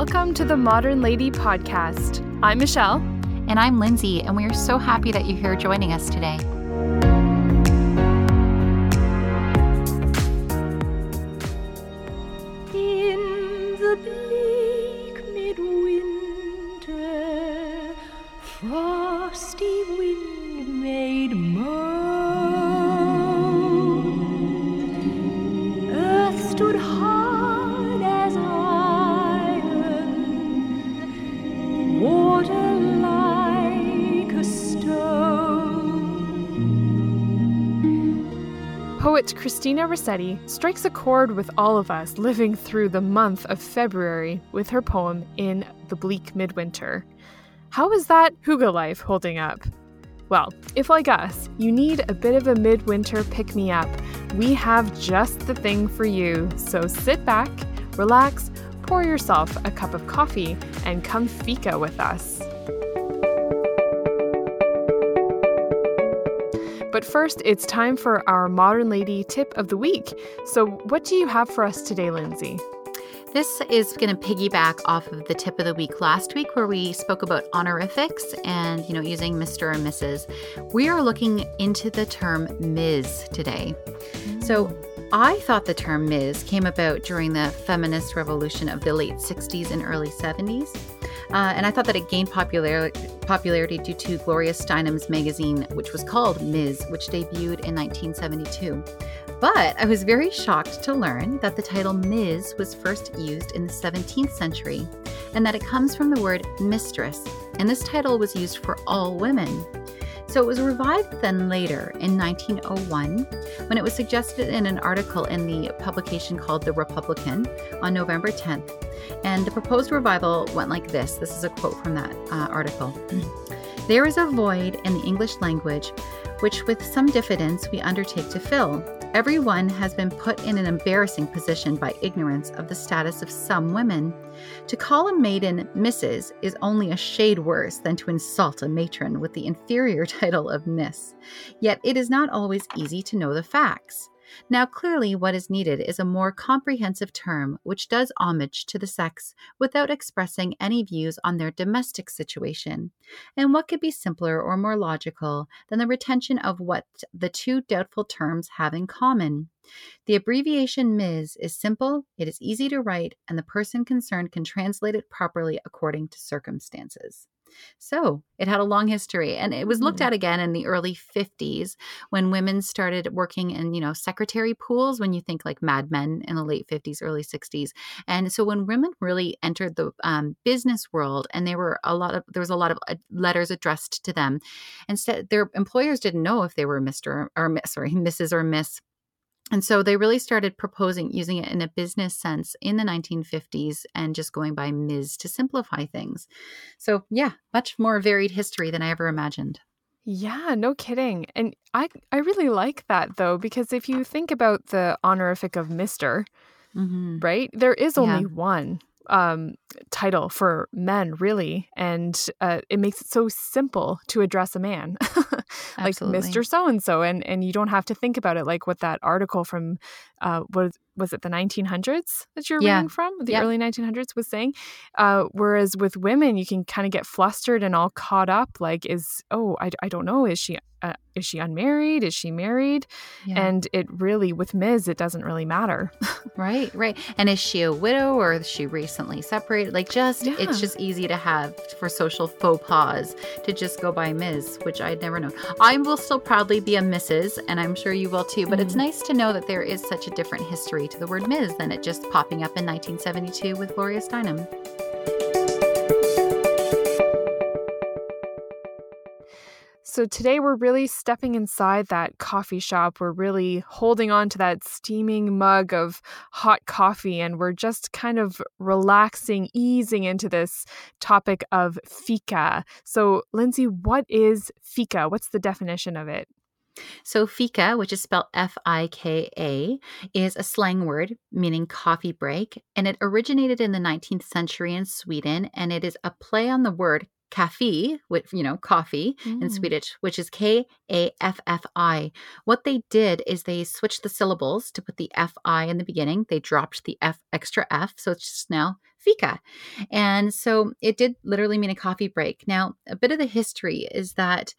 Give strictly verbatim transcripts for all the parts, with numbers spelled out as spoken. Welcome to the Modern Lady Podcast. I'm Michelle. And I'm Lindsay, and we are so happy that you're here joining us today. Poet Christina Rossetti strikes a chord with all of us living through the month of February with her poem In the Bleak Midwinter. How is that Hygge life holding up? Well, if like us, you need a bit of a midwinter pick-me-up, we have just the thing for you. So sit back, relax, pour yourself a cup of coffee, and come Fika with us. But first, it's time for our Modern Lady Tip of the Week. So what do you have for us today, Lindsay? This is going to piggyback off of the tip of the week last week where we spoke about honorifics and, you know, using Mister and Missus. We are looking into the term Miz today. Mm. So I thought the term Miz came about during the feminist revolution of the late sixties and early seventies. Uh, and I thought that it gained popular- popularity due to Gloria Steinem's magazine, which was called Miz, which debuted in nineteen seventy-two. But I was very shocked to learn that the title Miz was first used in the seventeenth century, and that it comes from the word mistress, and this title was used for all women. So it was revived then later in nineteen oh one, when it was suggested in an article in the publication called The Republican on November tenth. And the proposed revival went like this. This is a quote from that uh, article. "There is a void in the English language, which with some diffidence we undertake to fill. Everyone has been put in an embarrassing position by ignorance of the status of some women. To call a maiden Missus is only a shade worse than to insult a matron with the inferior title of Miss. Yet it is not always easy to know the facts. Now clearly what is needed is a more comprehensive term which does homage to the sex without expressing any views on their domestic situation. And what could be simpler or more logical than the retention of what the two doubtful terms have in common? The abbreviation Miz is simple, it is easy to write, and the person concerned can translate it properly according to circumstances." So it had a long history, and it was looked at again in the early fifties when women started working in, you know, secretary pools, when you think like Mad Men in the late fifties, early sixties. And so when women really entered the um, business world, and there were a lot of, there was a lot of letters addressed to them, and said their employers didn't know if they were Mister or Miss, sorry, Missus or Miss. And so they really started proposing using it in a business sense in the nineteen fifties and just going by Miz to simplify things. So yeah, much more varied history than I ever imagined. Yeah, no kidding. And I, I really like that though, because if you think about the honorific of Mister, mm-hmm. right, there is only yeah. one um, title for men really. And uh, it makes it so simple to address a man. Like Absolutely. Mister So-and-so, and and you don't have to think about it like what that article from, uh, was, was it the nineteen hundreds that you're yeah. reading from? The yeah. early nineteen hundreds was saying. Uh, whereas with women, you can kind of get flustered and all caught up. Like, is, oh, I, I don't know. Is she, uh, is she unmarried? Is she married? Yeah. And it really, with Miz, it doesn't really matter. Right, right. And is she a widow or is she recently separated? Like just, yeah. it's just easy to have for social faux pas to just go by Miz, which I'd never known. I will still proudly be a Missus, and I'm sure you will too, but mm. it's nice to know that there is such a different history to the word Miz than it just popping up in nineteen seventy-two with Gloria Steinem. So today we're really stepping inside that coffee shop. We're really holding on to that steaming mug of hot coffee, and we're just kind of relaxing, easing into this topic of Fika. So Lindsay, what is Fika? What's the definition of it? So Fika, which is spelled F I K A, is a slang word meaning coffee break, and it originated in the nineteenth century in Sweden, and it is a play on the word Kaffe, with, you know, coffee mm. in Swedish, which is K A F F I. What they did is they switched the syllables to put the F I in the beginning. They dropped the F, extra F. So it's just now Fika. And so it did literally mean a coffee break. Now, a bit of the history is that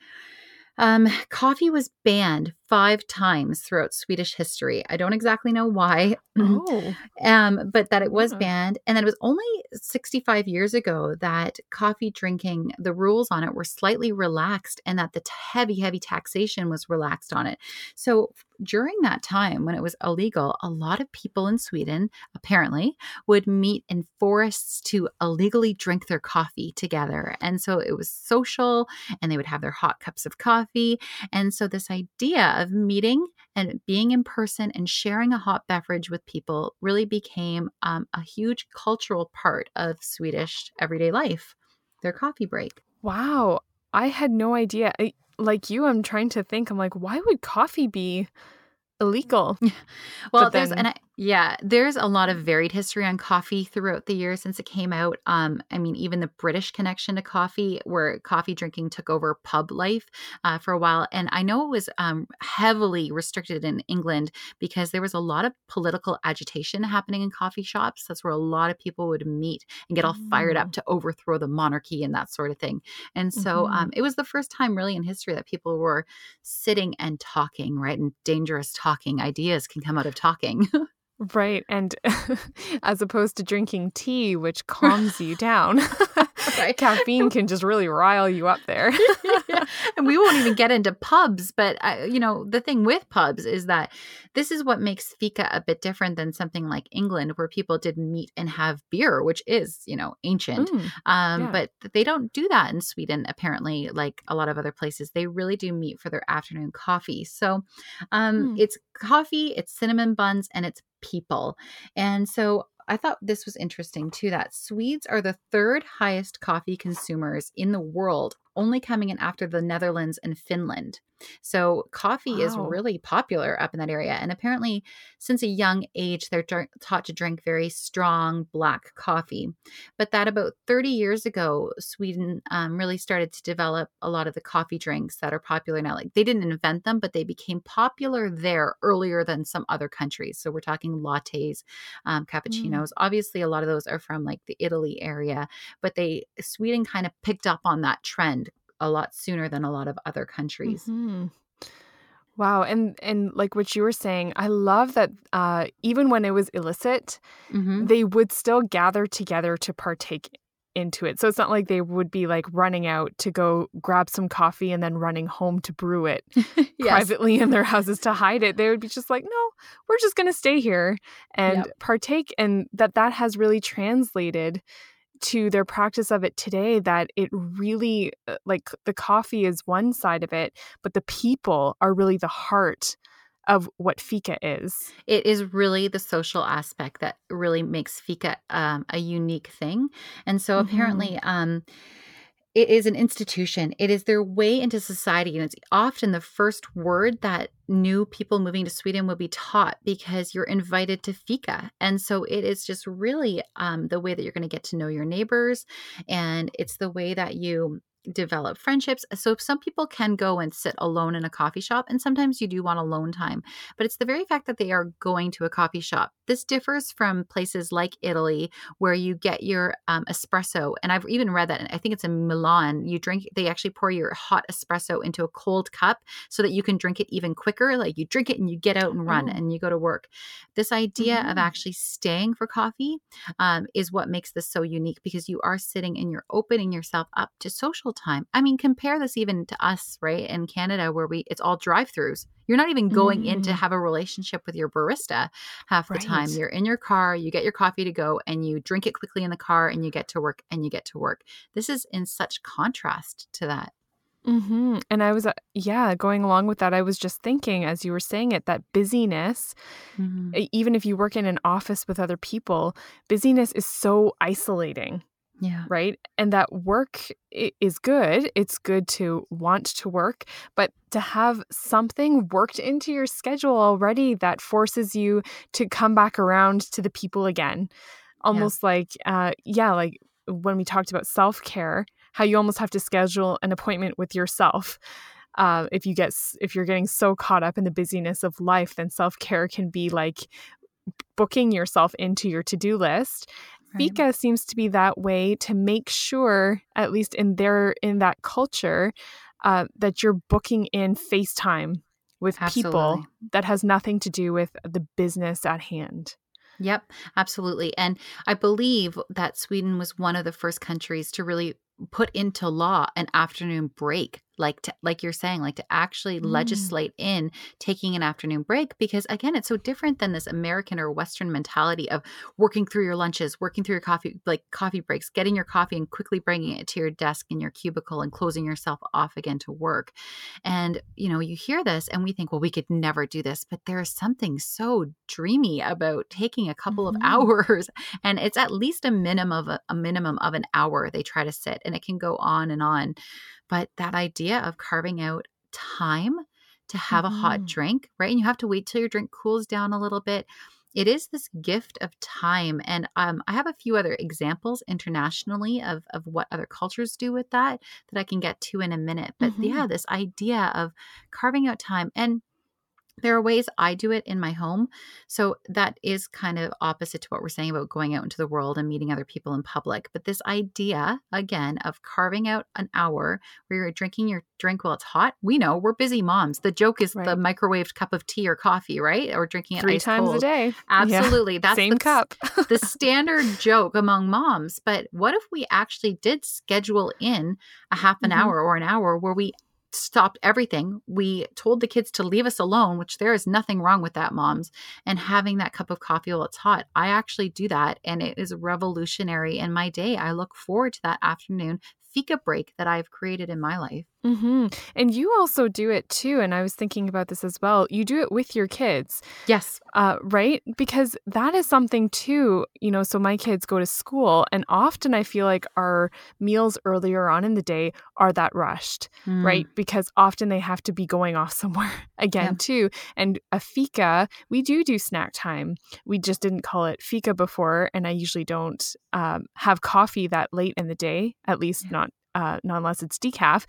Um, coffee was banned five times throughout Swedish history. I don't exactly know why, oh. um, but that it was banned. And that it was only sixty-five years ago that coffee drinking, the rules on it were slightly relaxed, and that the heavy, heavy taxation was relaxed on it. So during that time when it was illegal, a lot of people in Sweden apparently would meet in forests to illegally drink their coffee together. And so it was social, and they would have their hot cups of coffee. And so this idea of meeting and being in person and sharing a hot beverage with people really became um, a huge cultural part of Swedish everyday life, their coffee break. Wow. I had no idea. I- Like you, I'm trying to think. I'm like, why would coffee be illegal? Well, then... there's and I, yeah, there's a lot of varied history on coffee throughout the years since it came out. Um, I mean, even the British connection to coffee, where coffee drinking took over pub life uh, for a while, and I know it was um, heavily restricted in England because there was a lot of political agitation happening in coffee shops. That's where a lot of people would meet and get all mm. fired up to overthrow the monarchy and that sort of thing. And so mm-hmm. um, it was the first time, really, in history that people were sitting and talking, right, and dangerous talking. Talking ideas can come out of talking. Right. And as opposed to drinking tea, which calms you down, right. Caffeine can just really rile you up there. Yeah. And we won't even get into pubs. But, uh, you know, the thing with pubs is that this is what makes Fika a bit different than something like England, where people did meet and have beer, which is, you know, ancient. Mm, um, yeah. But they don't do that in Sweden, apparently, like a lot of other places. They really do meet for their afternoon coffee. So um, mm. it's coffee, it's cinnamon buns, and it's people. And so I thought this was interesting too, that Swedes are the third highest coffee consumers in the world, only coming in after the Netherlands and Finland. So coffee wow. is really popular up in that area. And apparently since a young age, they're dr- taught to drink very strong black coffee. But that about thirty years ago, Sweden um, really started to develop a lot of the coffee drinks that are popular now. Like, they didn't invent them, but they became popular there earlier than some other countries. So we're talking lattes, um, cappuccinos. Mm. Obviously, a lot of those are from like the Italy area, but they Sweden kind of picked up on that trend a lot sooner than a lot of other countries. Mm-hmm. Wow. And, and like what you were saying, I love that uh, even when it was illicit, mm-hmm. they would still gather together to partake into it. So it's not like they would be like running out to go grab some coffee and then running home to brew it yes. privately in their houses to hide it. They would be just like, no, we're just going to stay here and yep. partake. And that that has really translated to their practice of it today, that it really, like, the coffee is one side of it, but the people are really the heart of what Fika is. It is really the social aspect that really makes Fika um, a unique thing. And so mm-hmm. apparently, um, it is an institution. It is their way into society. And it's often the first word that new people moving to Sweden will be taught, because you're invited to Fika. And so it is just really um, the way that you're going to get to know your neighbors. And it's the way that you develop friendships. So some people can go and sit alone in a coffee shop, and sometimes you do want alone time, but it's the very fact that they are going to a coffee shop. This differs from places like Italy, where you get your um, espresso. And I've even read that, and I think it's in Milan, you drink, they actually pour your hot espresso into a cold cup so that you can drink it even quicker. Like, you drink it and you get out and run oh. and you go to work. This idea mm-hmm. of actually staying for coffee um, is what makes this so unique, because you are sitting and you're opening yourself up to social time. I mean, compare this even to us, right? In Canada, where we it's all drive-throughs. You're not even going mm. in to have a relationship with your barista half the right. time. You're in your car, you get your coffee to go, and you drink it quickly in the car, and you get to work, and you get to work. This is in such contrast to that. Mm-hmm. And I was, uh, yeah, going along with that, I was just thinking as you were saying it, that busyness, mm-hmm. even if you work in an office with other people, busyness is so isolating. Yeah. Right. And that work is good. It's good to want to work, but to have something worked into your schedule already that forces you to come back around to the people again. Almost yeah. like, uh, yeah, like when we talked about self-care, how you almost have to schedule an appointment with yourself. Uh, if you get, if you're getting so caught up in the busyness of life, then self-care can be like booking yourself into your to-do list Right. Fika seems to be that way to make sure, at least in their in that culture, uh, that you're booking in FaceTime with Absolutely. people that has nothing to do with the business at hand. Yep, absolutely. And I believe that Sweden was one of the first countries to really put into law an afternoon break, like to, like you're saying, like to actually mm. legislate in taking an afternoon break, because again, it's so different than this American or Western mentality of working through your lunches, working through your coffee, like coffee breaks, getting your coffee and quickly bringing it to your desk in your cubicle and closing yourself off again to work. And, you know, you hear this and we think, well, we could never do this, but there is something so dreamy about taking a couple mm-hmm. of hours, and it's at least a minimum of a, a minimum of an hour they try to sit. And it can go on and on. But that idea of carving out time to have mm-hmm. a hot drink, right? And you have to wait till your drink cools down a little bit. It is this gift of time. And um, I have a few other examples internationally of, of what other cultures do with that, that I can get to in a minute. But mm-hmm. yeah, this idea of carving out time. And there are ways I do it in my home. So that is kind of opposite to what we're saying about going out into the world and meeting other people in public. But this idea, again, of carving out an hour where you're drinking your drink while it's hot. We know we're busy moms. The joke is right. the microwaved cup of tea or coffee, right? Or drinking it Three ice times cold. a day. Absolutely. Yeah. That's Same the, cup. the standard joke among moms. But what if we actually did schedule in a half an mm-hmm. hour or an hour where we stopped everything? We told the kids to leave us alone, which there is nothing wrong with that, moms, and having that cup of coffee while it's hot. I actually do that, and it is revolutionary in my day. I look forward to that afternoon Fika break that I've created in my life. Mm-hmm. And you also do it too. And I was thinking about this as well. You do it with your kids. Yes. Uh, right? Because that is something too, you know, so my kids go to school, and often I feel like our meals earlier on in the day are that rushed, mm. right? Because often they have to be going off somewhere again yeah. too. And a Fika, we do do snack time. We just didn't call it Fika before. And I usually don't um, have coffee that late in the day, at least yeah. not Uh, not unless it's decaf.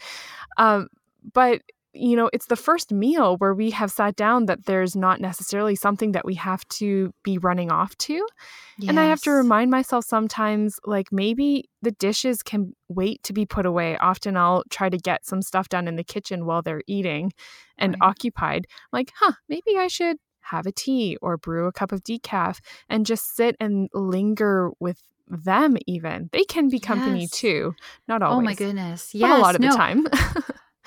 Um, but, you know, it's the first meal where we have sat down that there's not necessarily something that we have to be running off to. Yes. And I have to remind myself sometimes, like, maybe the dishes can wait to be put away. Often I'll try to get some stuff done in the kitchen while they're eating and right. occupied. Like, huh, maybe I should have a tea or brew a cup of decaf and just sit and linger with them. Even they can be company yes. too. Not always. Oh my goodness. Yeah. A lot of no. the time.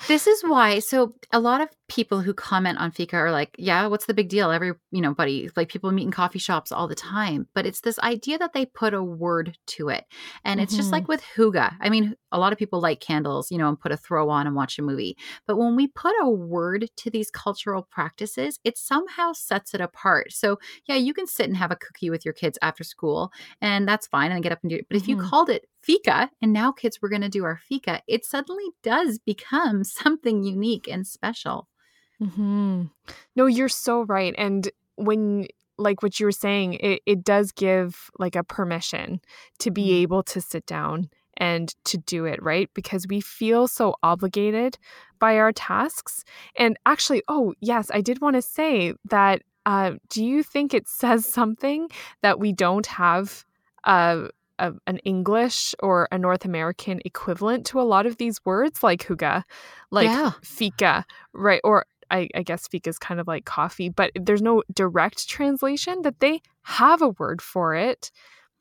This is why. So a lot of people who comment on Fika are like, yeah, what's the big deal? Every, you know, buddy, like people meet in coffee shops all the time, but it's this idea that they put a word to it. And mm-hmm. it's just like with Hygge. I mean, a lot of people light candles, you know, and put a throw on and watch a movie. But when we put a word to these cultural practices, it somehow sets it apart. So yeah, you can sit and have a cookie with your kids after school, and that's fine, and get up and do it. But if mm-hmm. you called it Fika, and now kids, we're going to do our Fika, it suddenly does become something unique and special. Mm-hmm. No, you're so right. And when, like what you were saying, it, it does give like a permission to be mm-hmm. able to sit down and to do it, right? Because we feel so obligated by our tasks. And actually, oh yes, I did want to say that, uh, do you think it says something that we don't have uh, a, an English or a North American equivalent to a lot of these words, like Hygge, like yeah. Fika, right? Or I, I guess Fika is kind of like coffee, but there's no direct translation, that they have a word for it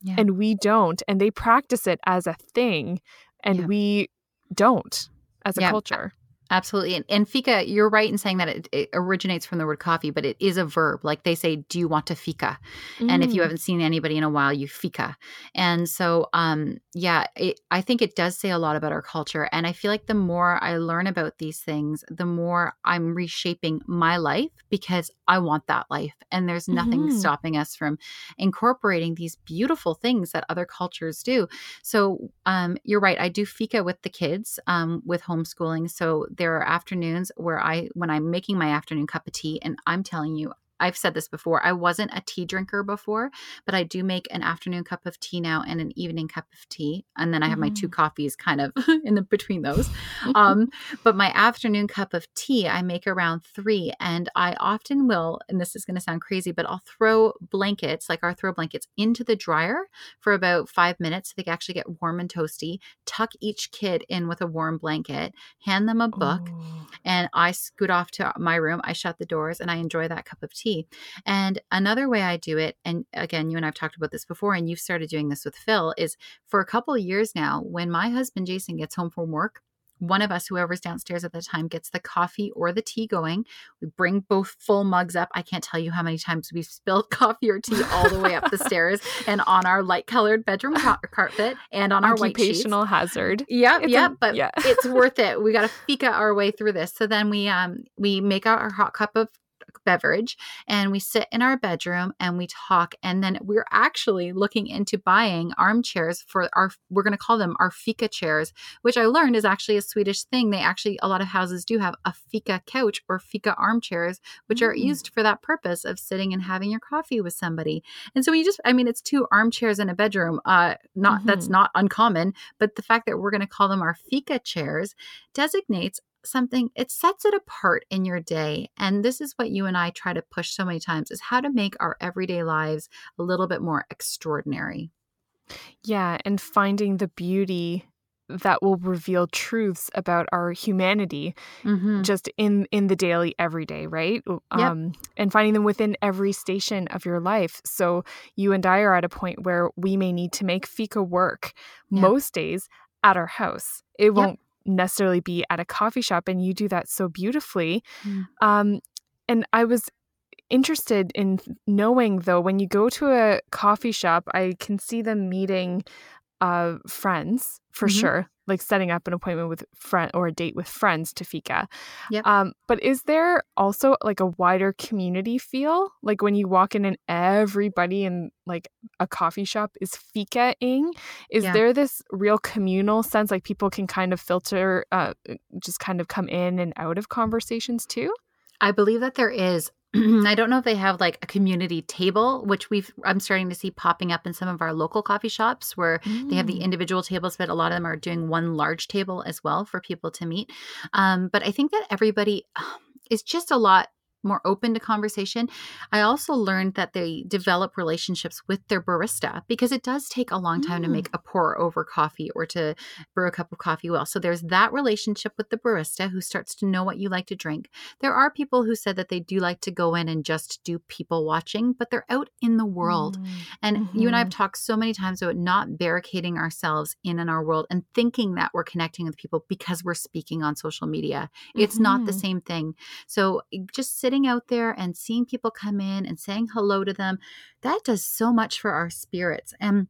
yeah. and we don't. And they practice it as a thing and yeah. we don't as a yeah. culture. Absolutely. And, and Fika, you're right in saying that it, it originates from the word coffee, but it is a verb. Like they say, do you want to Fika? Mm. And if you haven't seen anybody in a while, you Fika. And so, um, yeah, it, I think it does say a lot about our culture. And I feel like the more I learn about these things, the more I'm reshaping my life, because I want that life. And there's nothing mm-hmm. stopping us from incorporating these beautiful things that other cultures do. So um, you're right. I do Fika with the kids um, with homeschooling. So there are afternoons where I, when I'm making my afternoon cup of tea, and I'm telling you, I've said this before, I wasn't a tea drinker before, but I do make an afternoon cup of tea now and an evening cup of tea. And then I have mm-hmm. my two coffees kind of in the, between those. Um, but my afternoon cup of tea, I make around three, and I often will, and this is going to sound crazy, but I'll throw blankets, like our throw blankets, into the dryer for about five minutes so they can actually get warm and toasty, tuck each kid in with a warm blanket, hand them a book, oh. and I scoot off to my room. I shut the doors and I enjoy that cup of tea. And another way I do it, and again, you and I've talked about this before, and you've started doing this with Phil, is for a couple of years now, when my husband Jason gets home from work, one of us, whoever's downstairs at the time, gets the coffee or the tea going. We bring both full mugs up. I can't tell you how many times we've spilled coffee or tea all the way up the stairs and on our light-colored bedroom car- carpet and on our white sheets. Occupational hazard. Yep, yep, a, but yeah, but it's worth it. We got to Fika our way through this. So then we um we make out our hot cup of beverage and we sit in our bedroom and we talk, and then we're actually looking into buying armchairs for our, we're going to call them our Fika chairs, which I learned is actually a Swedish thing. They actually, a lot of houses do have a Fika couch or Fika armchairs, which mm-hmm. are used for that purpose of sitting and having your coffee with somebody. And so you just, I mean, it's two armchairs in a bedroom, uh not mm-hmm. that's not uncommon, but the fact that we're going to call them our Fika chairs designates something, it sets it apart in your day. And this is what you and I try to push so many times, is how to make our everyday lives a little bit more extraordinary. Yeah. And finding the beauty that will reveal truths about our humanity mm-hmm. just in, in the daily everyday, right? Yep. Um, and finding them within every station of your life. So you and I are at a point where we may need to make Fika work yep. most days at our house. It yep. won't necessarily be at a coffee shop, and you do that so beautifully. Mm. Um, and I was interested in knowing, though, when you go to a coffee shop, I can see them meeting uh, friends for mm-hmm. sure, like setting up an appointment with friend or a date with friends to Fika. Yep. Um, but is there also like a wider community feel? Like when you walk in and everybody in like a coffee shop is Fika-ing, is yeah. there this real communal sense? Like people can kind of filter, uh, just kind of come in and out of conversations too? I believe that there is. I don't know if they have like a community table, which we've I'm starting to see popping up in some of our local coffee shops where mm. they have the individual tables, but a lot of them are doing one large table as well for people to meet. Um, but I think that everybody is just a lot more open to conversation. I also learned that they develop relationships with their barista, because it does take a long time mm. to make a pour over coffee or to brew a cup of coffee well. So there's that relationship with the barista who starts to know what you like to drink. There are people who said that they do like to go in and just do people watching, but they're out in the world. Mm. And mm-hmm. you and I have talked so many times about not barricading ourselves in in our world and thinking that we're connecting with people because we're speaking on social media. It's mm-hmm. not the same thing. So just sitting out there and seeing people come in and saying hello to them, that does so much for our spirits. And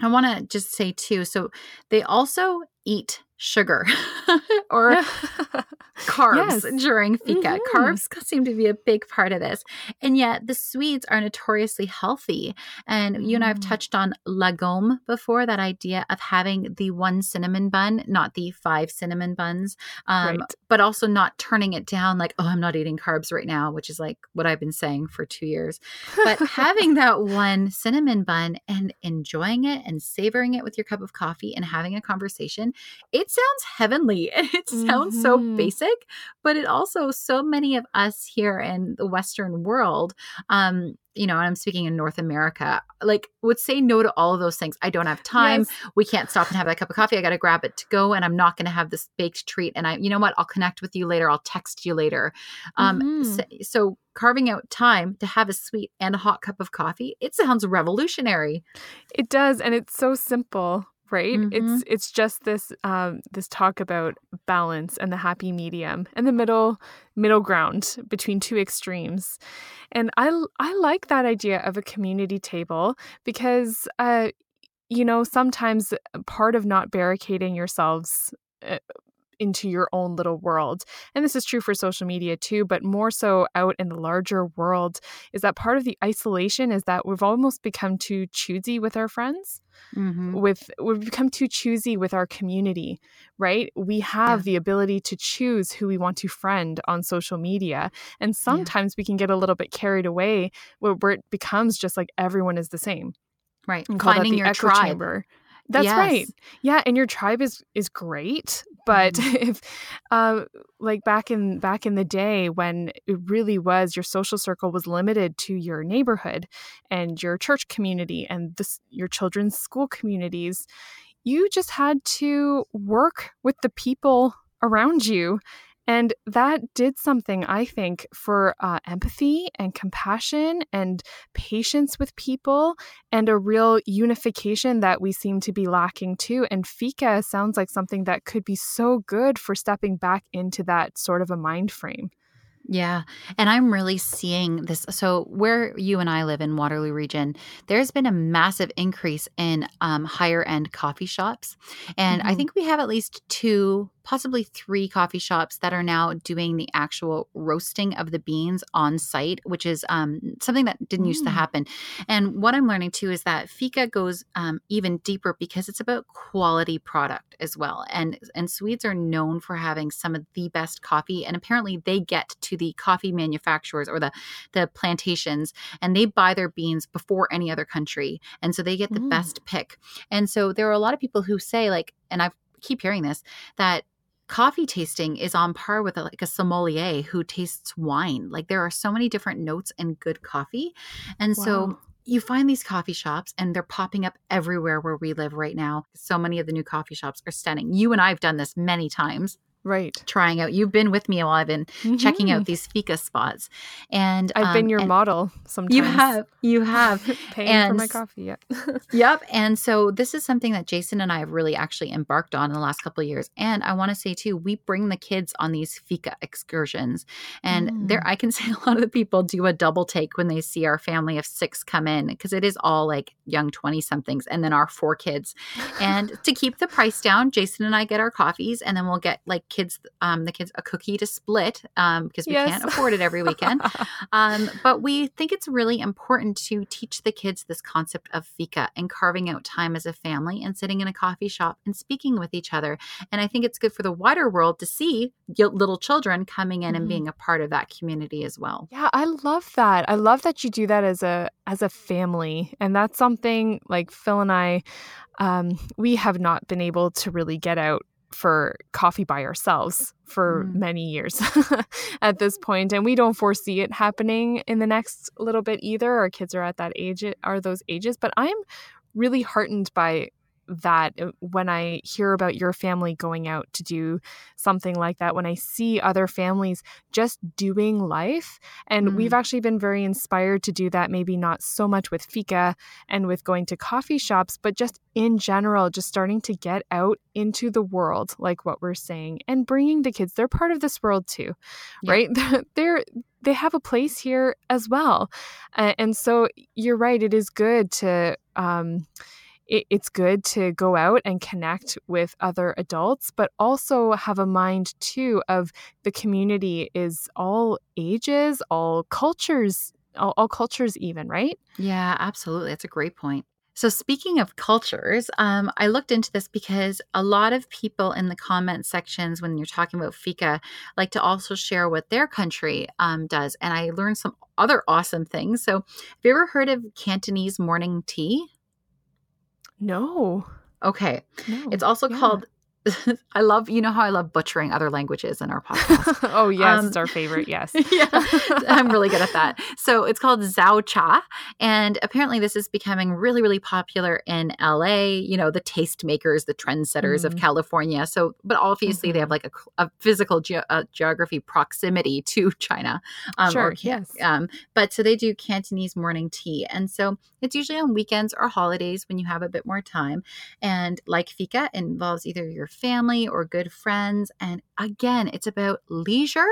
I want to just say too, so they also eat sugar or carbs yes. during Fika. Mm-hmm. Carbs seem to be a big part of this. And yet the Swedes are notoriously healthy. And mm. you and I have touched on lagom before, that idea of having the one cinnamon bun, not the five cinnamon buns, um, right. but also not turning it down like, oh, I'm not eating carbs right now, which is like what I've been saying for two years. But having that one cinnamon bun and enjoying it and savoring it with your cup of coffee and having a conversation, it's sounds heavenly, and it sounds mm-hmm. so basic, but it also, so many of us here in the Western world, um, you know, and I'm speaking in North America, like would say no to all of those things. I don't have time. Yes. We can't stop and have that cup of coffee. I got to grab it to go, and I'm not going to have this baked treat. And I, you know what, I'll connect with you later. I'll text you later. Um, mm-hmm. so, so carving out time to have a sweet and a hot cup of coffee, it sounds revolutionary. It does. And it's so simple. Right. Mm-hmm. It's it's just this um, this talk about balance and the happy medium and the middle middle ground between two extremes. And I, I like that idea of a community table because, uh, you know, sometimes part of not barricading yourselves uh, into your own little world. And this is true for social media too, but more so out in the larger world. Is that part of the isolation is that we've almost become too choosy with our friends? Mm-hmm. With we've become too choosy with our community, right? We have yeah. the ability to choose who we want to friend on social media. And sometimes yeah. we can get a little bit carried away where, where it becomes just like everyone is the same. Right. Finding your echo tribe. Chamber. That's yes. right. Yeah. And your tribe is, is great. But mm-hmm. if uh, like back in back in the day when it really was your social circle was limited to your neighborhood and your church community and this, your children's school communities, you just had to work with the people around you. And that did something, I think, for uh, empathy and compassion and patience with people and a real unification that we seem to be lacking too. And Fika sounds like something that could be so good for stepping back into that sort of a mind frame. Yeah. And I'm really seeing this. So where you and I live in Waterloo region, there's been a massive increase in um, higher end coffee shops. And mm-hmm. I think we have at least two, possibly three coffee shops that are now doing the actual roasting of the beans on site, which is um, something that didn't mm. used to happen. And what I'm learning too is that Fika goes um, even deeper because it's about quality product as well. And, and Swedes are known for having some of the best coffee. And apparently they get to the coffee manufacturers or the, the plantations and they buy their beans before any other country. And so they get the mm. best pick. And so there are a lot of people who say like, and I keep hearing this, that coffee tasting is on par with a, like a sommelier who tastes wine. Like there are so many different notes in good coffee. And wow. so you find these coffee shops and they're popping up everywhere where we live right now. So many of the new coffee shops are stunning. You and I have done this many times. Right. Trying out. You've been with me while I've been mm-hmm. checking out these Fika spots. And I've um, been your and model sometimes. You have. You have. Paying and, for my coffee. Yeah. Yep. And so this is something that Jason and I have really actually embarked on in the last couple of years. And I want to say too, we bring the kids on these Fika excursions. And mm. there I can say a lot of the people do a double take when they see our family of six come in because it is all like young twenty somethings and then our four kids. And to keep the price down, Jason and I get our coffees and then we'll get like kids um the kids a cookie to split um because we yes. can't afford it every weekend um but we think it's really important to teach the kids this concept of Fika and carving out time as a family and sitting in a coffee shop and speaking with each other. And I think it's good for the wider world to see little children coming in mm-hmm. and being a part of that community as well. Yeah, I love that. I love that you do that as a as a family. And that's something like Phil and I um we have not been able to really get out for coffee by ourselves for mm. many years at this point. And we don't foresee it happening in the next little bit either. Our kids are at that age, are those ages, but I'm really heartened by that when I hear about your family going out to do something like that, when I see other families just doing life. And mm. we've actually been very inspired to do that, maybe not so much with Fika and with going to coffee shops, but just in general, just starting to get out into the world, like what we're saying, and bringing the kids. They're part of this world too, yeah. right? They're they have a place here as well. Uh, and so you're right. It is good to... Um, It's good to go out and connect with other adults, but also have a mind too of the community is all ages, all cultures, all, all cultures even, right? Yeah, absolutely. That's a great point. So speaking of cultures, um, I looked into this because a lot of people in the comment sections when you're talking about Fika like to also share what their country um, does. And I learned some other awesome things. So have you ever heard of Cantonese morning tea? No. Okay. No. It's also yeah. called, I love, you know how I love butchering other languages in our podcast. Oh, yes. Um, it's our favorite. Yes. Yeah. I'm really good at that. So it's called Zao Cha. And apparently this is becoming really, really popular in L A, you know, the tastemakers, the trendsetters mm-hmm. of California. So, but obviously mm-hmm. they have like a, a physical ge- uh, geography proximity to China. Um, sure. Or, yes. Um, but so they do Cantonese morning tea. And so it's usually on weekends or holidays when you have a bit more time. And like Fika, it involves either your family or good friends. And again, it's about leisure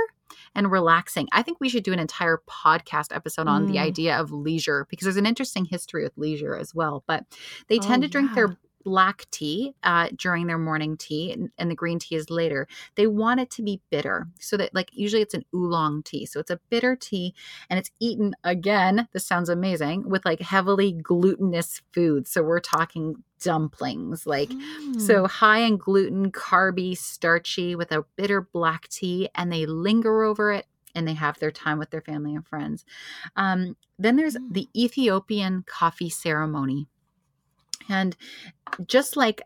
and relaxing. I think we should do an entire podcast episode on mm. the idea of leisure because there's an interesting history with leisure as well. But they tend oh, to drink yeah. their black tea uh, during their morning tea, and, and the green tea is later. They want it to be bitter, so that, like, usually it's an oolong tea. So it's a bitter tea, and it's eaten, again, this sounds amazing, with like heavily glutinous foods. So we're talking dumplings, like mm. so high in gluten, carby, starchy, with a bitter black tea, and they linger over it. And they have their time with their family and friends. Um, then there's the Ethiopian coffee ceremony. And just like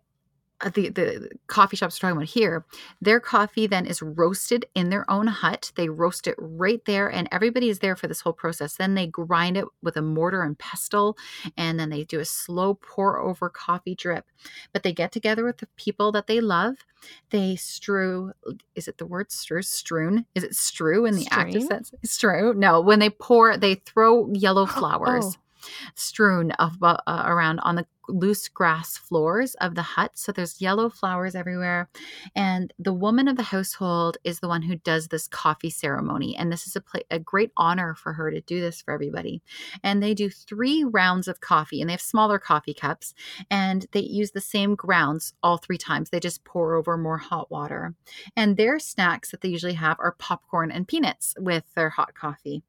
the, the coffee shops we're talking about here, their coffee then is roasted in their own hut. They roast it right there, and everybody is there for this whole process. Then they grind it with a mortar and pestle, and then they do a slow pour over coffee drip. But they get together with the people that they love. They strew, is it the word strew? Strewn? Is it strew in the Stream? active sense? Strew? No, when they pour, they throw yellow flowers. Oh. strewn of, uh, around on the loose grass floors of the hut. So there's yellow flowers everywhere. And the woman of the household is the one who does this coffee ceremony. And this is a, pl- a great honor for her to do this for everybody. And they do three rounds of coffee, and they have smaller coffee cups, and they use the same grounds all three times. They just pour over more hot water. And their snacks that they usually have are popcorn and peanuts with their hot coffee.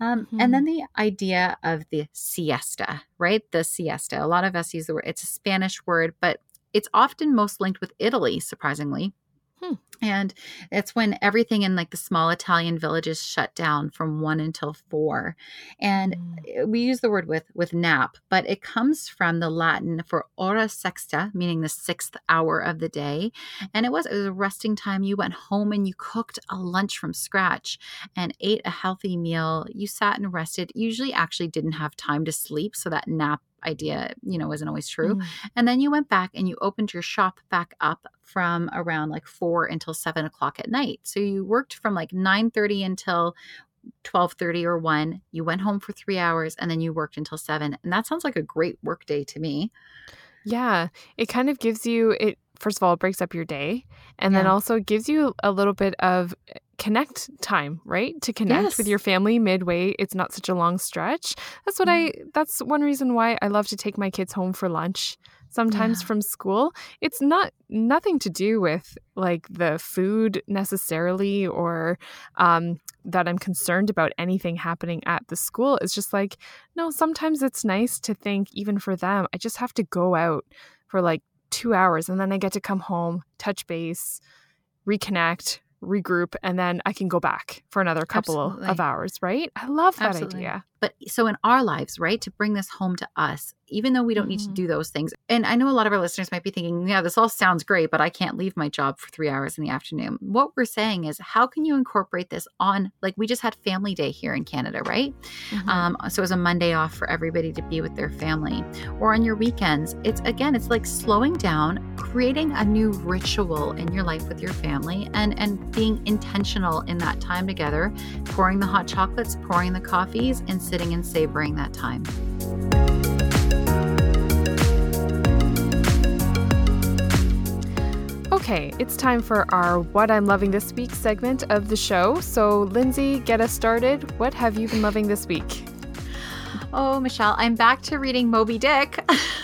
Um, mm-hmm. And then the idea of the siesta, right? The siesta. A lot of us use the word. It's a Spanish word, but it's often most linked with Italy, surprisingly. Hmm. And it's when everything in like the small Italian villages shut down from one until four. And hmm. we use the word with, with nap, but it comes from the Latin for hora sexta, meaning the sixth hour of the day. And it was, it was a resting time. You went home and you cooked a lunch from scratch and ate a healthy meal. You sat and rested, usually actually didn't have time to sleep. So that nap idea, you know, isn't always true. Mm. And then you went back and you opened your shop back up from around like four until seven o'clock at night. So you worked from like nine thirty until twelve thirty or one. You went home for three hours and then you worked until seven. And that sounds like a great work day to me. Yeah. It kind of gives you, it, first of all, it breaks up your day, and yeah. then also gives you a little bit of connect time, right? To connect yes. with your family midway. It's not such a long stretch. That's what I, that's one reason why I love to take my kids home for lunch sometimes yeah. from school. It's not, nothing to do with like the food necessarily, or um, that I'm concerned about anything happening at the school. It's just like, no, sometimes it's nice to think, even for them, I just have to go out for like two hours and then I get to come home, touch base, reconnect, regroup, and then I can go back for another couple Absolutely. of hours, right? I love that Absolutely. idea. But so in our lives, right, to bring this home to us, even though we don't mm-hmm. need to do those things. And I know a lot of our listeners might be thinking, yeah, this all sounds great, but I can't leave my job for three hours in the afternoon. What we're saying is, how can you incorporate this on, like, we just had family day here in Canada, right? Mm-hmm. Um, so it was a Monday off for everybody to be with their family. Or on your weekends, it's, again, it's like slowing down, creating a new ritual in your life with your family, and, and being intentional in that time together, pouring the hot chocolates, pouring the coffees, and sitting and savoring that time. Okay, it's time for our What I'm Loving This Week segment of the show. So, Lindsay, get us started. What have you been loving this week? Oh, Michelle, I'm back to reading Moby Dick.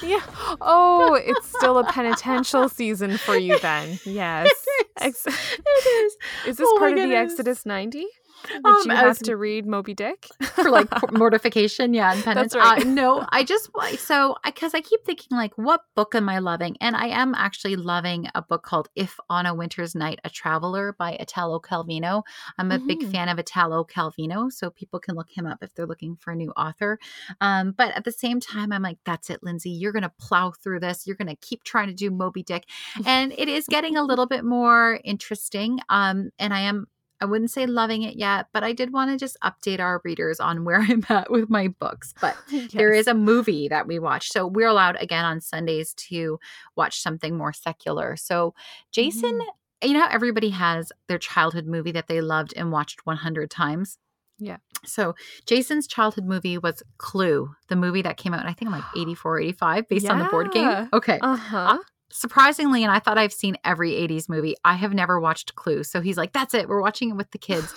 Yeah. Oh, it's still a penitential season for you then. Yes. It is. Ex- it is. Is this oh part of the Exodus ninety? Did um, you have was, to read Moby Dick? For like mortification, yeah, and penance. That's right. uh, no, I just, so, because I, I keep thinking like, what book am I loving? And I am actually loving a book called If On A Winter's Night, A Traveler by Italo Calvino. I'm a mm-hmm. big fan of Italo Calvino, so people can look him up if they're looking for a new author. Um, but at the same time, I'm like, that's it, Lindsay. You're going to plow through this. You're going to keep trying to do Moby Dick. And it is getting a little bit more interesting. Um, and I am I wouldn't say loving it yet, but I did want to just update our readers on where I'm at with my books. But yes. there is a movie that we watch. So we're allowed, again, on Sundays to watch something more secular. So Jason, mm. you know how everybody has their childhood movie that they loved and watched one hundred times? Yeah. So Jason's childhood movie was Clue, the movie that came out, I think, in like eighty-four, eighty-five, based yeah. on the board game. Okay. Uh-huh. Uh huh. Surprisingly, and I thought I've seen every eighties movie, I have never watched Clue. So he's like, that's it. We're watching it with the kids.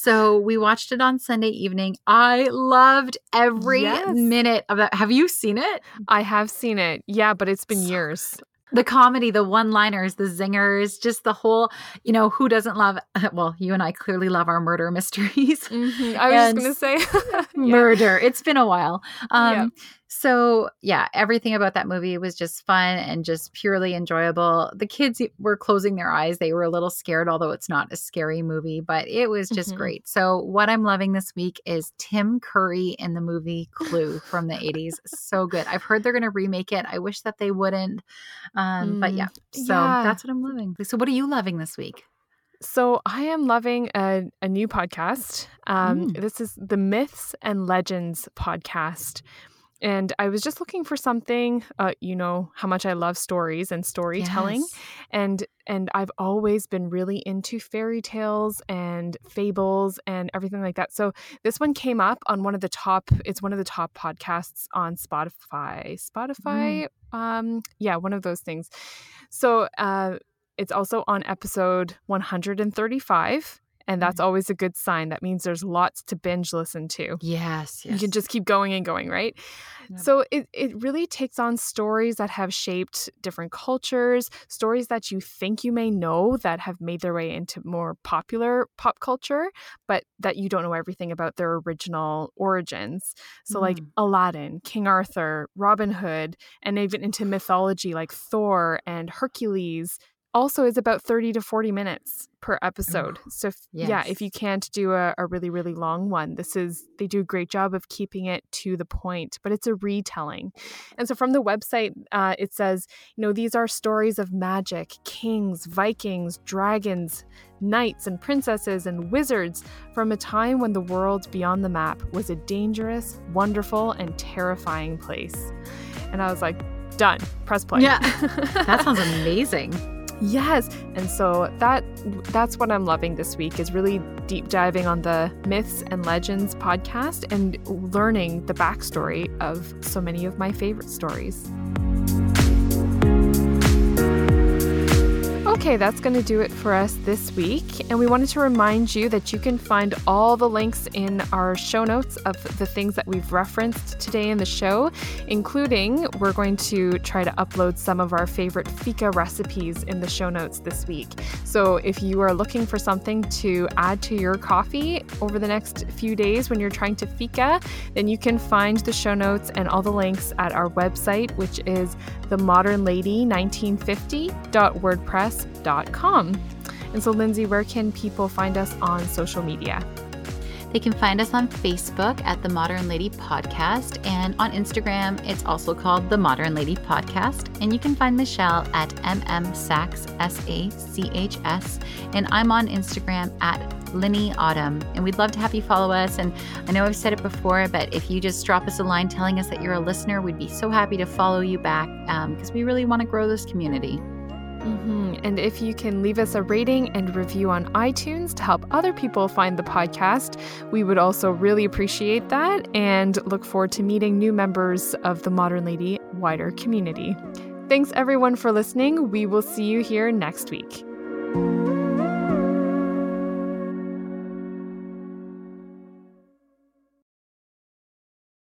So we watched it on Sunday evening. I loved every yes. minute of that. Have you seen it? I have seen it. Yeah, but it's been so years. Good. The comedy, the one-liners, the zingers, just the whole, you know, who doesn't love, well, you and I clearly love our murder mysteries. Mm-hmm. I was just going to say. yeah. Murder. It's been a while. Um, yeah. So, yeah, everything about that movie was just fun and just purely enjoyable. The kids were closing their eyes. They were a little scared, although it's not a scary movie, but it was just mm-hmm. great. So what I'm loving this week is Tim Curry in the movie Clue from the eighties. So good. I've heard they're going to remake it. I wish that they wouldn't. Um, mm, but, yeah, so yeah. that's what I'm loving. So what are you loving this week? So I am loving a, a new podcast. Um, mm. This is the Myths and Legends podcast. And I was just looking for something, uh, you know, how much I love stories and storytelling. Yes. And and I've always been really into fairy tales and fables and everything like that. So this one came up on one of the top, it's one of the top podcasts on Spotify. Spotify, mm. um, yeah, one of those things. So uh, it's also on episode one hundred thirty-five. And that's always a good sign. That means there's lots to binge listen to. Yes, yes. You can just keep going and going, right? Yep. So it, it really takes on stories that have shaped different cultures, stories that you think you may know that have made their way into more popular pop culture, but that you don't know everything about their original origins. So mm. like Aladdin, King Arthur, Robin Hood, and even into mythology like Thor and Hercules. Also is about thirty to forty minutes per episode. So if, yes. yeah, if you can't do a, a really, really long one, this is, they do a great job of keeping it to the point, but it's a retelling. And so from the website, uh, it says, you know, these are stories of magic, kings, Vikings, dragons, knights and princesses and wizards from a time when the world beyond the map was a dangerous, wonderful and terrifying place. And I was like, done, press play. Yeah, that sounds amazing. Yes. And so that that's what I'm loving this week is really deep diving on the Myths and Legends podcast and learning the backstory of so many of my favorite stories. Okay, that's going to do it for us this week. And we wanted to remind you that you can find all the links in our show notes of the things that we've referenced today in the show, including we're going to try to upload some of our favorite Fika recipes in the show notes this week. So if you are looking for something to add to your coffee over the next few days when you're trying to Fika, then you can find the show notes and all the links at our website, which is the modern lady nineteen fifty dot wordpress dot com. Dot com. And so, Lindsay, where can people find us on social media? They can find us on Facebook at The Modern Lady Podcast, and on Instagram, it's also called The Modern Lady Podcast. And you can find Michelle at mmsachs, S A C H S. And I'm on Instagram at Linny Autumn. And we'd love to have you follow us. And I know I've said it before, but if you just drop us a line telling us that you're a listener, we'd be so happy to follow you back because um, we really want to grow this community. Mm-hmm. And if you can leave us a rating and review on iTunes to help other people find the podcast, we would also really appreciate that and look forward to meeting new members of the Modern Lady wider community. Thanks everyone for listening. We will see you here next week.